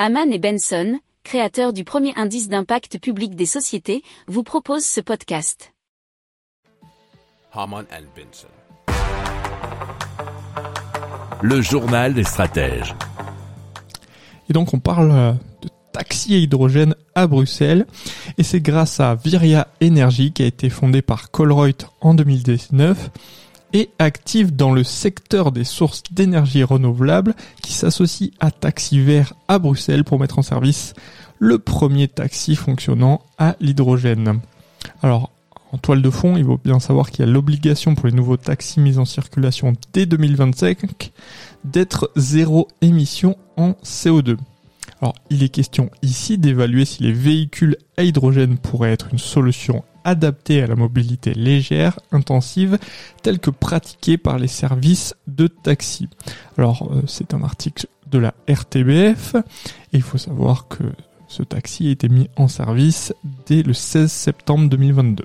Hamman et Benson, créateurs du premier indice d'impact public des sociétés, vous proposent ce podcast. Hamman et Benson. Le journal des stratèges. Et donc on parle de taxi à hydrogène à Bruxelles. Et c'est grâce à Viria Energy qui a été fondée par Kolreuter en 2019 et active dans le secteur des sources d'énergie renouvelable qui s'associe à Taxi Vert à Bruxelles pour mettre en service le premier taxi fonctionnant à l'hydrogène. Alors, en toile de fond, il faut bien savoir qu'il y a l'obligation pour les nouveaux taxis mis en circulation dès 2025 d'être zéro émission en CO2. Alors, il est question ici d'évaluer si les véhicules à hydrogène pourraient être une solution adaptée à la mobilité légère, intensive, telle que pratiquée par les services de taxi. Alors, c'est un article de la RTBF, et il faut savoir que ce taxi a été mis en service dès le 16 septembre 2022.